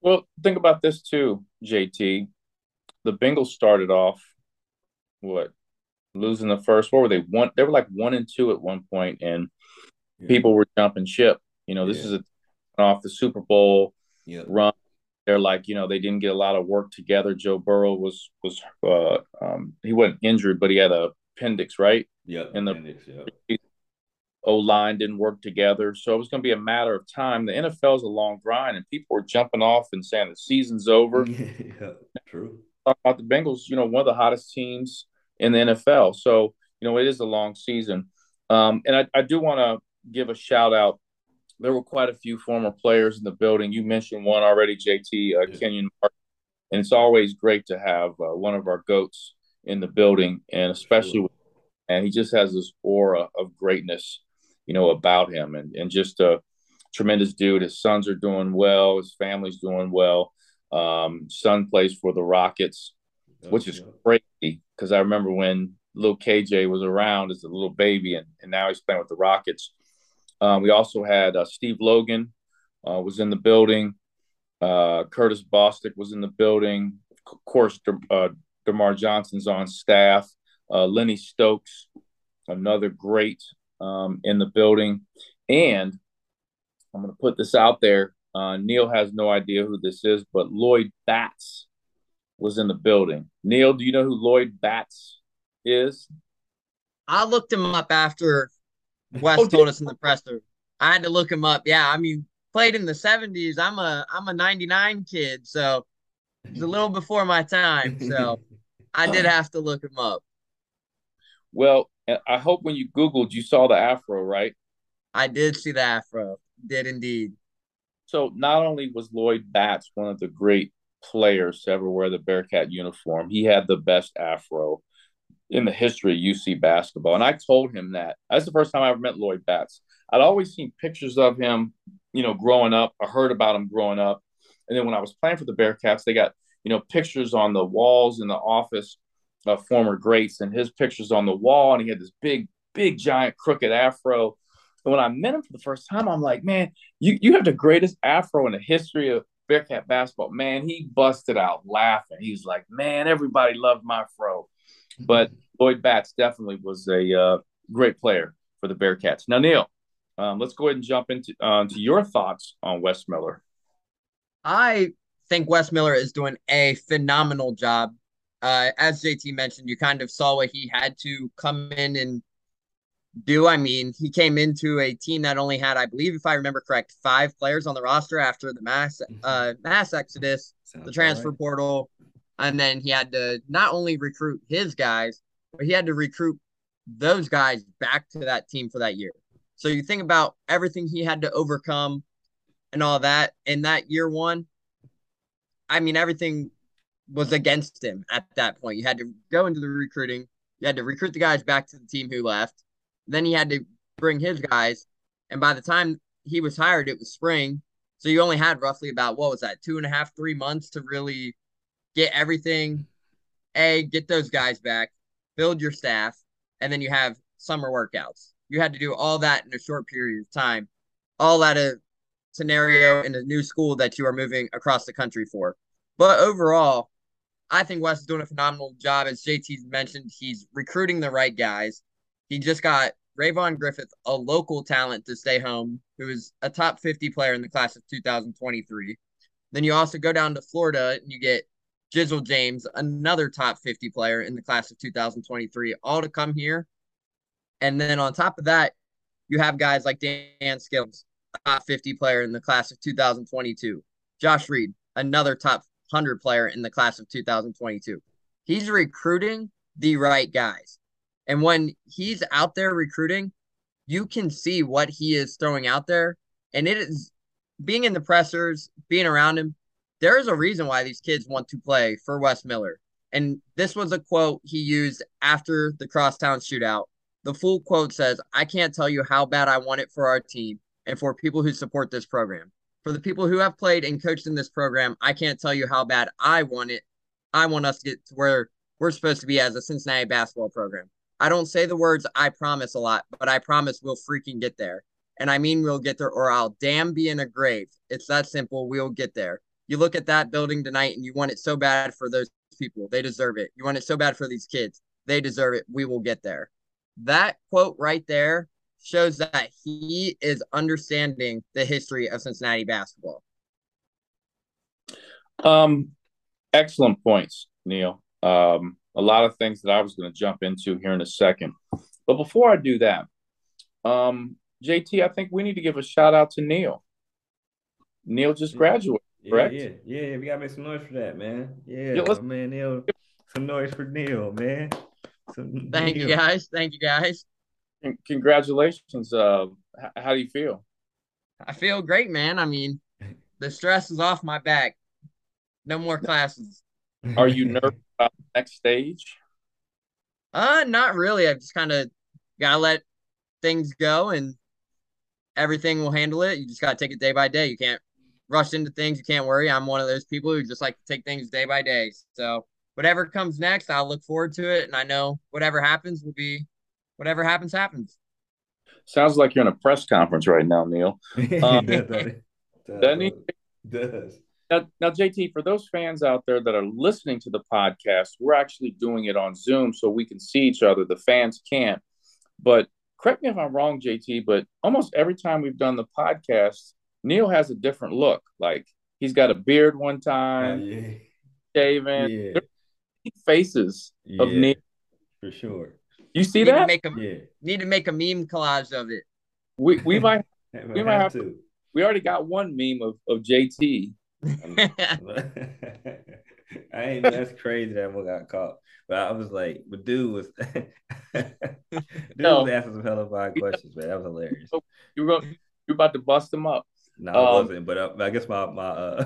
Well, think about this too, JT. The Bengals started off losing the first, what were they? They were like 1-2 at one point, and people were jumping ship. You know, this is off the Super Bowl run. They're like, you know, they didn't get a lot of work together. Joe Burrow was he wasn't injured, but he had a appendix, right? Yeah, and the O-line didn't work together, so it was going to be a matter of time. The NFL is a long grind, and people were jumping off and saying the season's over. Yeah, true. Talk about the Bengals, you know, one of the hottest teams in the NFL. So, you know, it is a long season. And I do want to give a shout out. There were quite a few former players in the building. You mentioned one already, JT, Kenyon Martin. And it's always great to have one of our GOATs in the building, and especially and he just has this aura of greatness, you know, about him, and just a tremendous dude. His sons are doing well. His family's doing well. Son plays for the Rockets, which is crazy because I remember when little KJ was around as a little baby, and now he's playing with the Rockets. We also had Steve Logan was in the building. Curtis Bostic was in the building. Of course, DeMar Johnson's on staff. Lenny Stokes, another great in the building. And I'm going to put this out there. Neil has no idea who this is, but Lloyd Batts was in the building. Neil, do you know who Lloyd Batts is? I looked him up after Wes told us in the presser. I had to look him up. Yeah, I mean, played in the 70s. I'm a 99 kid, so it's a little before my time. So I did have to look him up. Well, I hope when you Googled, you saw the afro, right? I did see the afro. Did indeed. So not only was Lloyd Batts one of the great players to ever wear the Bearcat uniform, he had the best afro in the history of UC basketball. And I told him that. That's the first time I ever met Lloyd Batts. I'd always seen pictures of him, you know, growing up. I heard about him growing up. And then when I was playing for the Bearcats, they got, you know, pictures on the walls in the office of former greats, and his pictures on the wall. And he had this big, big, giant, crooked afro. And when I met him for the first time, I'm like, man, you have the greatest afro in the history of Bearcat basketball. Man, he busted out laughing. He's like, man, everybody loved my afro. But Lloyd Batts definitely was a great player for the Bearcats. Now, Neil, let's go ahead and jump into your thoughts on Wes Miller. I think Wes Miller is doing a phenomenal job. As JT mentioned, you kind of saw what he had to come in and do. I mean, he came into a team that only had, I believe, if I remember correct, 5 players on the roster after the mass exodus, the transfer portal. And then he had to not only recruit his guys, but he had to recruit those guys back to that team for that year. So you think about everything he had to overcome and all that in that year one. I mean, everything was against him at that point. You had to go into the recruiting. You had to recruit the guys back to the team who left. Then he had to bring his guys. And by the time he was hired, it was spring. So you only had roughly about, what was that, 2.5, 3 months to really get everything, get those guys back, build your staff, and then you have summer workouts. You had to do all that in a short period of time, all at a scenario in a new school that you are moving across the country for. But overall, I think Wes is doing a phenomenal job. As JT mentioned, he's recruiting the right guys. He just got Rayvon Griffith, a local talent, to stay home, who is a top 50 player in the class of 2023. Then you also go down to Florida and you get Jizzle James, another top 50 player in the class of 2023, all to come here. And then on top of that, you have guys like Dan Skillings, top 50 player in the class of 2022. Josh Reed, another top 100 player in the class of 2022. He's recruiting the right guys. And when he's out there recruiting, you can see what he is throwing out there. And it is being in the pressers, being around him. There is a reason why these kids want to play for Wes Miller. And this was a quote he used after the Crosstown shootout. The full quote says, "I can't tell you how bad I want it for our team and for people who support this program. For the people who have played and coached in this program, I can't tell you how bad I want it. I want us to get to where we're supposed to be as a Cincinnati basketball program. I don't say the words I promise a lot, but I promise we'll freaking get there. And I mean we'll get there, or I'll damn be in a grave. It's that simple. We'll get there. You look at that building tonight and you want it so bad for those people. They deserve it. You want it so bad for these kids. They deserve it. We will get there." That quote right there shows that he is understanding the history of Cincinnati basketball. Excellent points, Neil. A lot of things that I was going to jump into here in a second. But before I do that, JT, I think we need to give a shout out to Neil. Neil just graduated. Correct? Yeah, we gotta make some noise for that, man. Yeah, man, Neil. Some noise for Neil, man. Thank you, guys. Congratulations. How do you feel? I feel great, man. I mean, the stress is off my back. No more classes. Are you nervous about the next stage? Not really. I've just kind of gotta let things go, and everything will handle it. You just gotta take it day by day. You can't rush into things. You can't worry. I'm one of those people who just like to take things day by day. So whatever comes next, I'll look forward to it. And I know whatever happens will be whatever happens, happens. Sounds like you're in a press conference right now, Neil. Does. Now, JT, for those fans out there that are listening to the podcast, we're actually doing it on Zoom so we can see each other. The fans can't. But correct me if I'm wrong, JT, but almost every time we've done the podcast, Neil has a different look. Like, he's got a beard one time, shaving. Faces of Neil. For sure. You see that? Need to make a meme collage of it. We might we might have to. We already got one meme of JT. That's crazy that one got caught. But I was like, but dude was was asking some hell of odd questions, man. That was hilarious. You're about to bust him up. No, I wasn't, but I guess my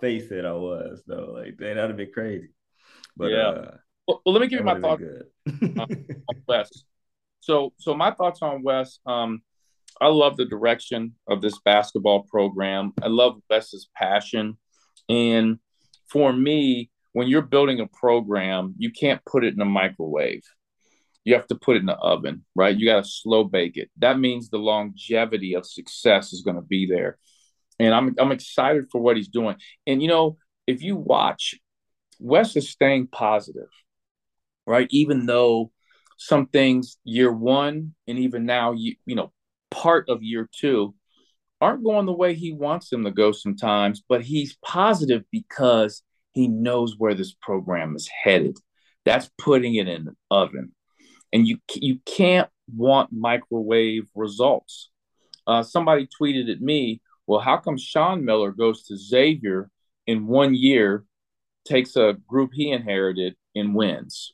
face said I was. So like, that would have been crazy. But yeah. Well, let me give you my thoughts on Wes. So my thoughts on Wes, I love the direction of this basketball program. I love Wes's passion. And for me, when you're building a program, you can't put it in a microwave. You have to put it in the oven, right? You got to slow bake it. That means the longevity of success is going to be there. And I'm excited for what he's doing. And, you know, if you watch, Wes is staying positive, right? Even though some things year one and even now, you know, part of year two aren't going the way he wants them to go sometimes, but he's positive because he knows where this program is headed. That's putting it in the oven. And you can't want microwave results. Somebody tweeted at me, well, how come Sean Miller goes to Xavier in 1 year, takes a group he inherited and wins,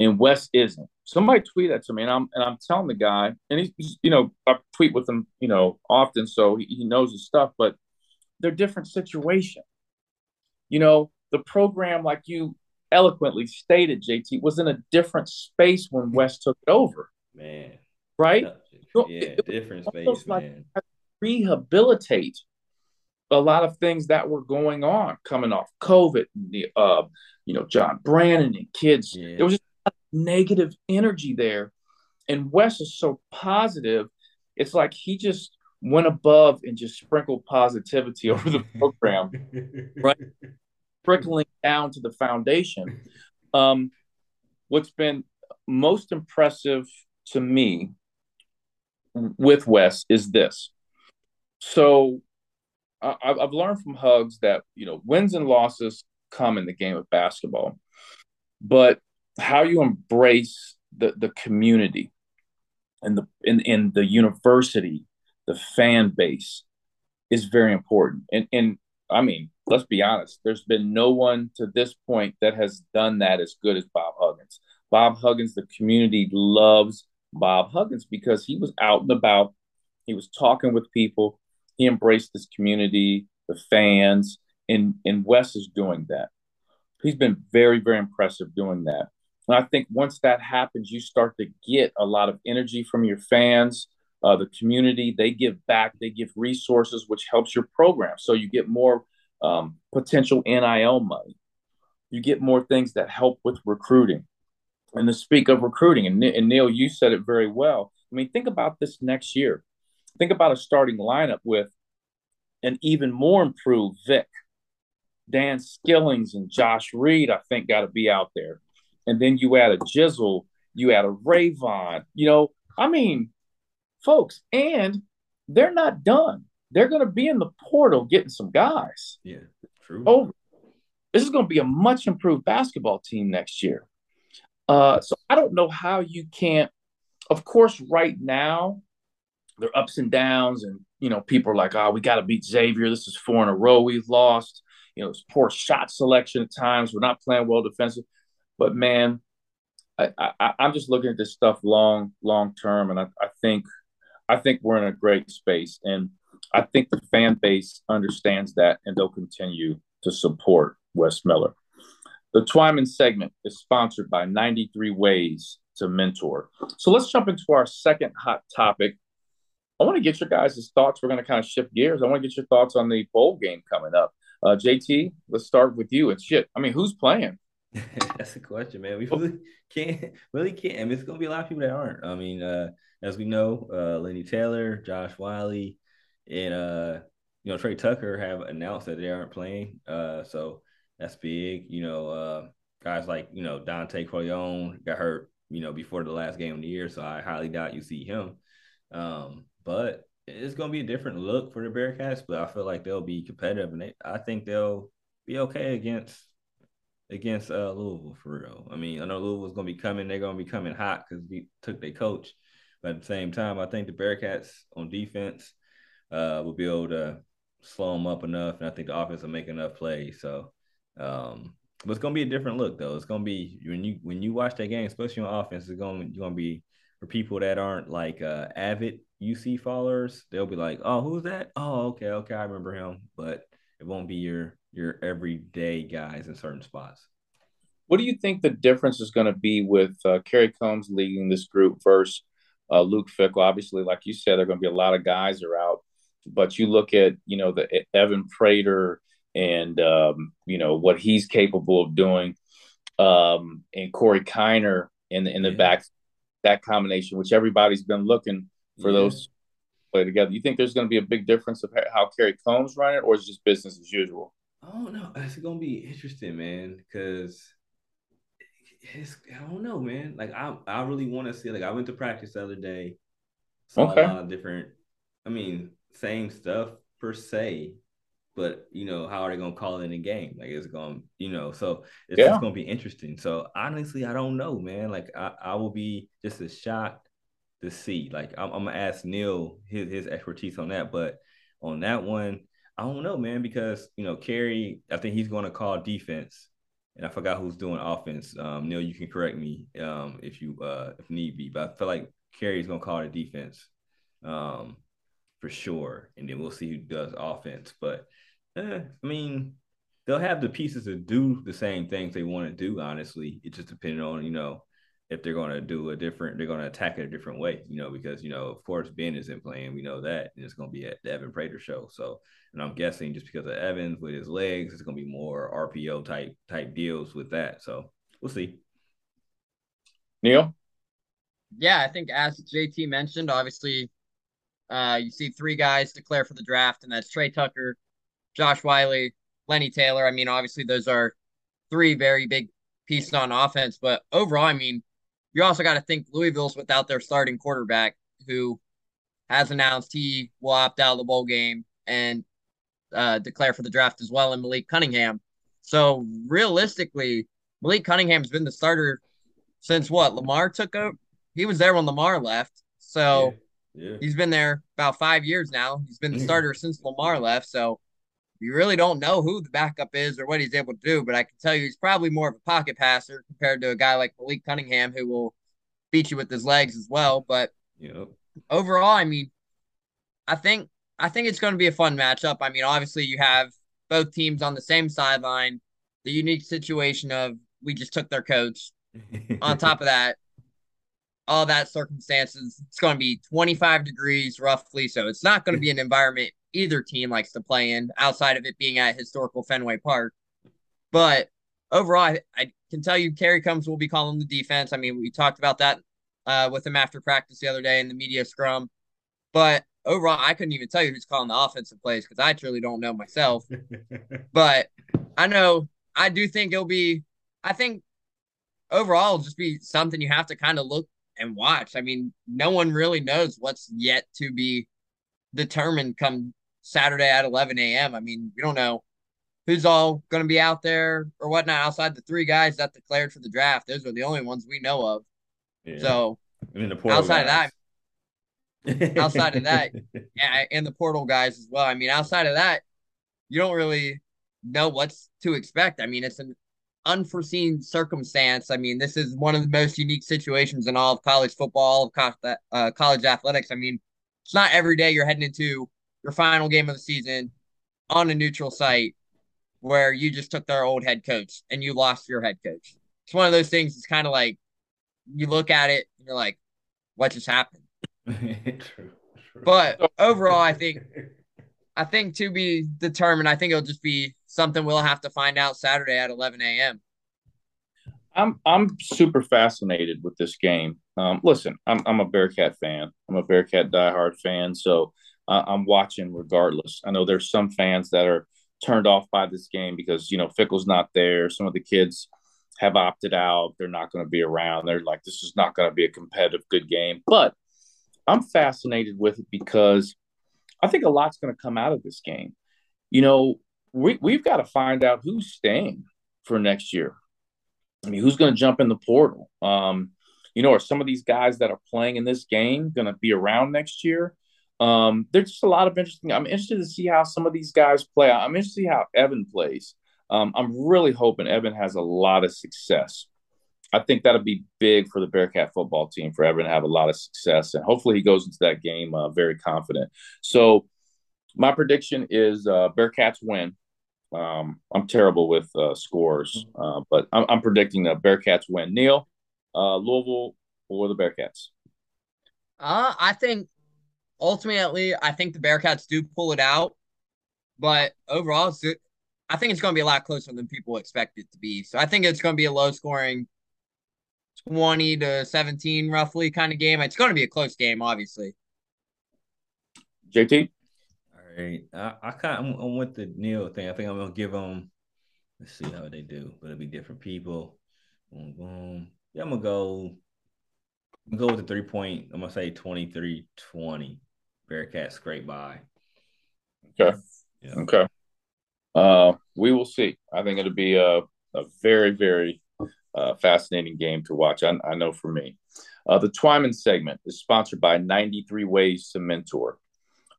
and Wes isn't? Somebody tweet that to me, and I'm telling the guy, and he's, you know, I tweet with him, you know, often, so he knows his stuff, but they're different situation. You know, the program, like you eloquently stated, JT, was in a different space when Wes took it over. Man. Right? Yeah, different space, like, man. Rehabilitate a lot of things that were going on coming off COVID, John Brandon and kids. Yeah. There was just negative energy there, and Wes is so positive. It's like he just went above and just sprinkled positivity over the program, right? Sprinkling down to the foundation. What's been most impressive to me with Wes is this. So I've learned from Hugs that, you know, wins and losses come in the game of basketball, but how you embrace the community and the university, the fan base, is very important. And I mean, let's be honest, there's been no one to this point that has done that as good as Bob Huggins. Bob Huggins, the community loves Bob Huggins because he was out and about. He was talking with people. He embraced this community, the fans, and Wes is doing that. He's been very, very impressive doing that. And I think once that happens, you start to get a lot of energy from your fans, the community. They give back, they give resources, which helps your program. So you get more potential NIL money. You get more things that help with recruiting. And to speak of recruiting, and Neil, you said it very well. I mean, think about this next year. Think about a starting lineup with an even more improved Vic. Dan Skillings and Josh Reed, I think, got to be out there. And then you add a Jizzle, you add a Rayvon, you know, I mean, folks, and they're not done. They're going to be in the portal getting some guys. Yeah, true. This is going to be a much improved basketball team next year. So I don't know how you can't, of course, right now, there are ups and downs and, you know, people are like, oh, we got to beat Xavier. This is 4 in a row we've lost. You know, it's poor shot selection at times. We're not playing well defensive. But, man, I'm just looking at this stuff long term, and I think we're in a great space. And I think the fan base understands that, and they'll continue to support Wes Miller. The Twyman segment is sponsored by 93 Ways to Mentor. So let's jump into our second hot topic. I want to get your guys' thoughts. We're going to kind of shift gears. I want to get your thoughts on the bowl game coming up. JT, let's start with you. And shit, I mean, who's playing? That's the question, man. We really can't. I mean, it's going to be a lot of people that aren't. I mean, as we know, Lenny Taylor, Josh Wiley, and, you know, Trey Tucker have announced that they aren't playing. So that's big. You know, guys like, you know, Dante Corleone got hurt, you know, before the last game of the year. So I highly doubt you see him. But it's going to be a different look for the Bearcats, but I feel like they'll be competitive. And I think they'll be okay against Louisville, for real. I mean, I know Louisville's going to be coming. They're going to be coming hot because we took their coach. But at the same time, I think the Bearcats on defense will be able to slow them up enough, and I think the offense will make enough plays. So, but it's going to be a different look, though. It's going to be – when you watch that game, especially on offense, it's going to be for people that aren't, like, avid UC followers. They'll be like, oh, who's that? Oh, okay, I remember him. But it won't be your everyday guys in certain spots. What do you think the difference is going to be with Kerry Combs leading this group versus Luke Fickle? Obviously, like you said, there are going to be a lot of guys are out, but you look at, you know, the Evan Prater and, you know, what he's capable of doing, and Corey Kiner in the back, that combination, which everybody's been looking for those play together. You think there's going to be a big difference of how Kerry Combs run it, or it's just business as usual? I don't know. It's going to be interesting, man, because I don't know, man. Like, I really want to see, like, I went to practice the other day. Saw a lot of different, I mean, same stuff per se, but, you know, how are they going to call it in a game? Like, it's going to, you know, so it's just going to be interesting. So, honestly, I don't know, man. Like, I will be just as shocked to see. Like, I'm going to ask Neil his expertise on that, but on that one, I don't know, man, because, you know, Kerry, I think he's going to call defense, and I forgot who's doing offense. Neil, you can correct me if need be, but I feel like Kerry's going to call the defense for sure, and then we'll see who does offense. But, I mean, they'll have the pieces to do the same things they want to do, honestly. It just depends on, you know, if they're going to do they're going to attack it a different way, you know, because, you know, of course, Ben isn't playing. We know that. And it's going to be at the Evan Prater show. So, and I'm guessing just because of Evans with his legs, it's going to be more RPO type deals with that. So we'll see. Neil? Yeah, I think as JT mentioned, obviously, you see three guys declare for the draft, and that's Trey Tucker, Josh Wiley, Lenny Taylor. I mean, obviously, those are three very big pieces on offense. But overall, I mean, you also got to think Louisville's without their starting quarterback, who has announced he will opt out of the bowl game and declare for the draft as well, and Malik Cunningham. So realistically, Malik Cunningham's been the starter since Lamar took over? He was there when Lamar left. So he's been there about 5 years now. He's been the starter since Lamar left. So you really don't know who the backup is or what he's able to do, but I can tell you he's probably more of a pocket passer compared to a guy like Malik Cunningham, who will beat you with his legs as well. But overall, I mean, I think it's going to be a fun matchup. I mean, obviously you have both teams on the same sideline, the unique situation of we just took their coach. On top of that, all that circumstances, it's going to be 25 degrees roughly, so it's not going to be an environment either team likes to play in, outside of it being at historical Fenway Park. But overall, I can tell you Kerry Combs will be calling the defense. I mean, we talked about that with him after practice the other day in the media scrum. But overall, I couldn't even tell you who's calling the offensive plays because I truly don't know myself. But I think overall it'll just be something you have to kind of look and watch. I mean, no one really knows what's yet to be determined come Saturday at 11 a.m. I mean, we don't know who's all going to be out there or whatnot outside the three guys that declared for the draft. Those are the only ones we know of. Yeah. So and the portal guys as well. I mean, outside of that, you don't really know what's to expect. I mean, it's an unforeseen circumstance. I mean, this is one of the most unique situations in all of college football, all of college athletics. I mean, it's not every day you're heading into your final game of the season on a neutral site where you just took their old head coach and you lost your head coach. It's one of those things. It's kind of like you look at it and you're like, what just happened? True. But overall, I think I think to be determined. I think it'll just be something we'll have to find out Saturday at 11 a.m. I'm super fascinated with this game. Listen, I'm a Bearcat fan. I'm a Bearcat diehard fan, so I'm watching regardless. I know there's some fans that are turned off by this game because, you know, Fickle's not there. Some of the kids have opted out. They're not going to be around. They're like, this is not going to be a competitive good game. But I'm fascinated with it because I think a lot's going to come out of this game. You know, we've got to find out who's staying for next year. I mean, who's going to jump in the portal? You know, are some of these guys that are playing in this game going to be around next year? There's just a lot of interesting. I'm interested to see how some of these guys play. I'm interested to see how Evan plays. I'm really hoping Evan has a lot of success. I think that'll be big for the Bearcat football team for Evan to have a lot of success. And hopefully he goes into that game very confident. So my prediction is Bearcats win. I'm terrible with scores, but I'm predicting the Bearcats win. Neil, Louisville or the Bearcats? I think ultimately, I think the Bearcats do pull it out, but overall, I think it's going to be a lot closer than people expect it to be. So I think it's going to be a low scoring 20 to 17 roughly kind of game. It's going to be a close game, obviously. JT? Right. I'm with the Neil thing. I think I'm gonna give them. Let's see how they do, but it'll be different people. Boom, boom. Yeah, I'm gonna go with the 3-point. I'm gonna say 23-20. Bearcats scrape by. Okay. Yeah. Okay. We will see. I think it'll be a very, very fascinating game to watch. I know for me. The Twyman segment is sponsored by 93 Ways to Mentor.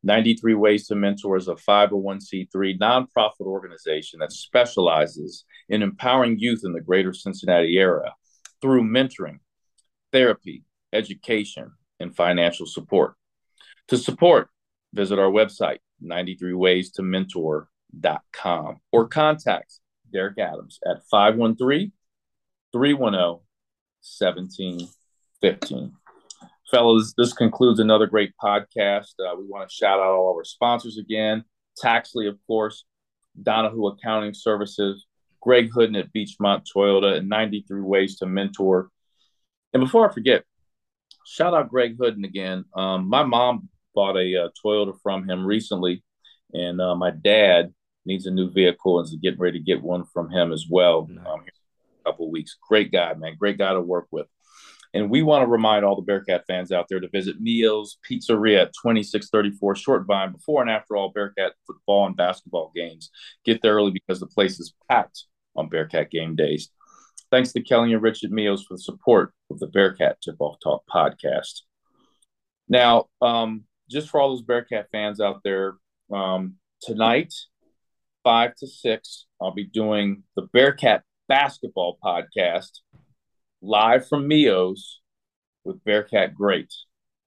93 Ways to Mentor is a 501c3 nonprofit organization that specializes in empowering youth in the greater Cincinnati area through mentoring, therapy, education, and financial support. To support, visit our website, 93waystomentor.com, or contact Derek Adams at 513-310-1715. Fellas, this concludes another great podcast. We want to shout out all of our sponsors again. Taxley, of course, Donahoo Accounting Services, Greg Hooden at Beachmont Toyota, and 93 Ways to Mentor. And before I forget, shout out Greg Hooden again. My mom bought a Toyota from him recently, and my dad needs a new vehicle and is getting ready to get one from him as well here in a couple of weeks. Great guy, man. Great guy to work with. And we want to remind all the Bearcat fans out there to visit Meals Pizzeria at 2634 Short Vine before and after all Bearcat football and basketball games. Get there early because the place is packed on Bearcat game days. Thanks to Kelly and Richard Meals for the support of the Bearcat Tip-Off Talk podcast. Now, just for all those Bearcat fans out there, tonight, 5 to 6, I'll be doing the Bearcat basketball podcast live from Mio's with Bearcat great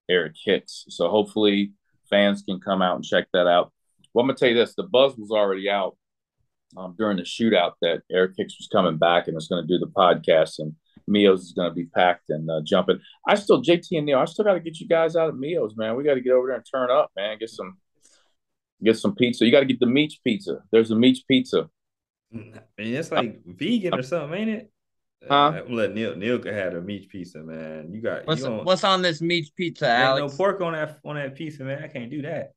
Eric Hicks. So hopefully fans can come out and check that out. Well, I'm going to tell you this. The buzz was already out during the shootout that Eric Hicks was coming back and was going to do the podcast. And Mio's is going to be packed and jumping. JT and Neil, I still got to get you guys out of Mio's, man. We got to get over there and turn up, man. Get some pizza. You got to get the Meats pizza. There's a Meats pizza. Man, it's like vegan or something, ain't it? Let Neil had a meat pizza, man. You got what's on this meat pizza, Alex? No pork on that pizza, man. I can't do that.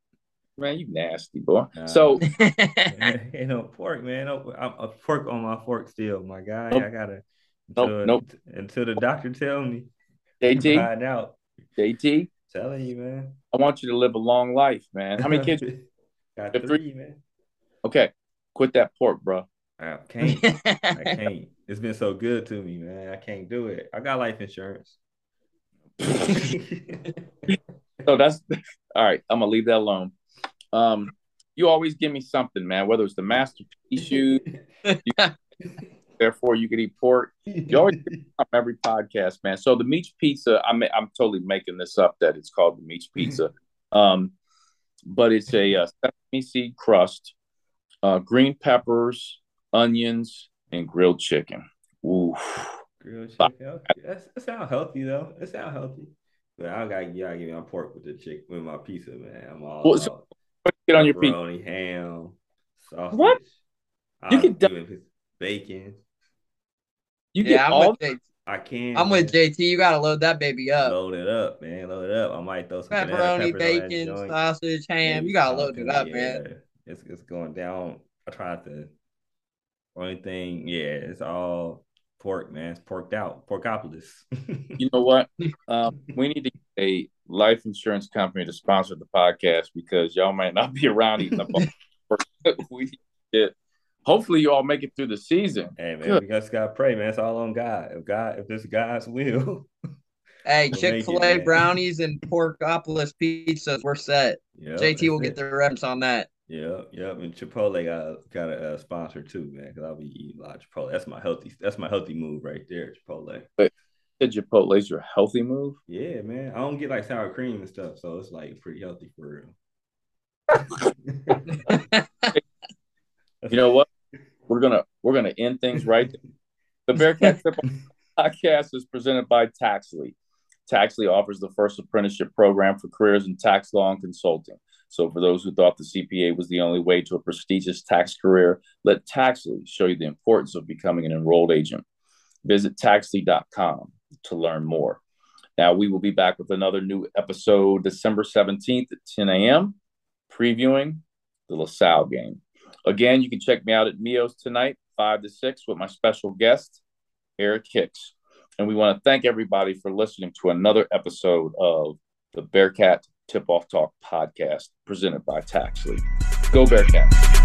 Man, you nasty boy. So ain't no pork, man. No, I'm a pork on my fork still, my guy. Nope. I gotta until the doctor tells me. JT, find out. JT, telling you, man. I want you to live a long life, man. How many kids? Got three, man. Okay, quit that pork, bro. I can't. It's been so good to me, man. I can't do it. I got life insurance. So that's all right. I'm gonna leave that alone. You always give me something, man. Whether it's the masterpiece shoot, therefore you could eat pork. You always give me something every podcast, man. So the Meats Pizza, I'm totally making this up that it's called the Meats Pizza, but it's a sesame seed crust, green peppers, onions, and grilled chicken. Ooh. Grilled chicken. Okay. That sounds healthy, though. But I gotta give me my pork with the chicken with my pizza, man. I'm all. Well, so Get on your pizza. Ham, sausage. What? You can bacon. You get all. I can. I'm with JT. You gotta load that baby up. Load it up, man. Load it up. I might throw some pepperoni, bacon, sausage, ham. You gotta load it up, man. It's going down. I tried to. Only thing, it's all pork, man. It's porked out. Porkopolis. You know what? We need to get a life insurance company to sponsor the podcast because y'all might not be around eating the pork. Hopefully, you all make it through the season. Hey, man, we just got to pray, man. It's all on God. If this is God's will. Hey, Chick-fil-A brownies and Porkopolis pizzas, we're set. Yep, JT will get the reps on that. Yep. And Chipotle got a sponsor too, man, because I'll be eating a lot of Chipotle. That's my healthy move right there, Chipotle. But the Chipotle's your healthy move? Yeah, man. I don't get like sour cream and stuff, so it's like pretty healthy for real. You know what? We're gonna end things right there. The Bearcat podcast is presented by Taxley. Taxley offers the first apprenticeship program for careers in tax law and consulting. So for those who thought the CPA was the only way to a prestigious tax career, let Taxley show you the importance of becoming an enrolled agent. Visit Taxley.com to learn more. Now, we will be back with another new episode December 17th at 10 a.m., previewing the LaSalle game. Again, you can check me out at Mio's tonight, 5 to 6, with my special guest, Eric Hicks. And we want to thank everybody for listening to another episode of the Bearcat Tip-Off Talk podcast presented by Taxley. Go Bearcats.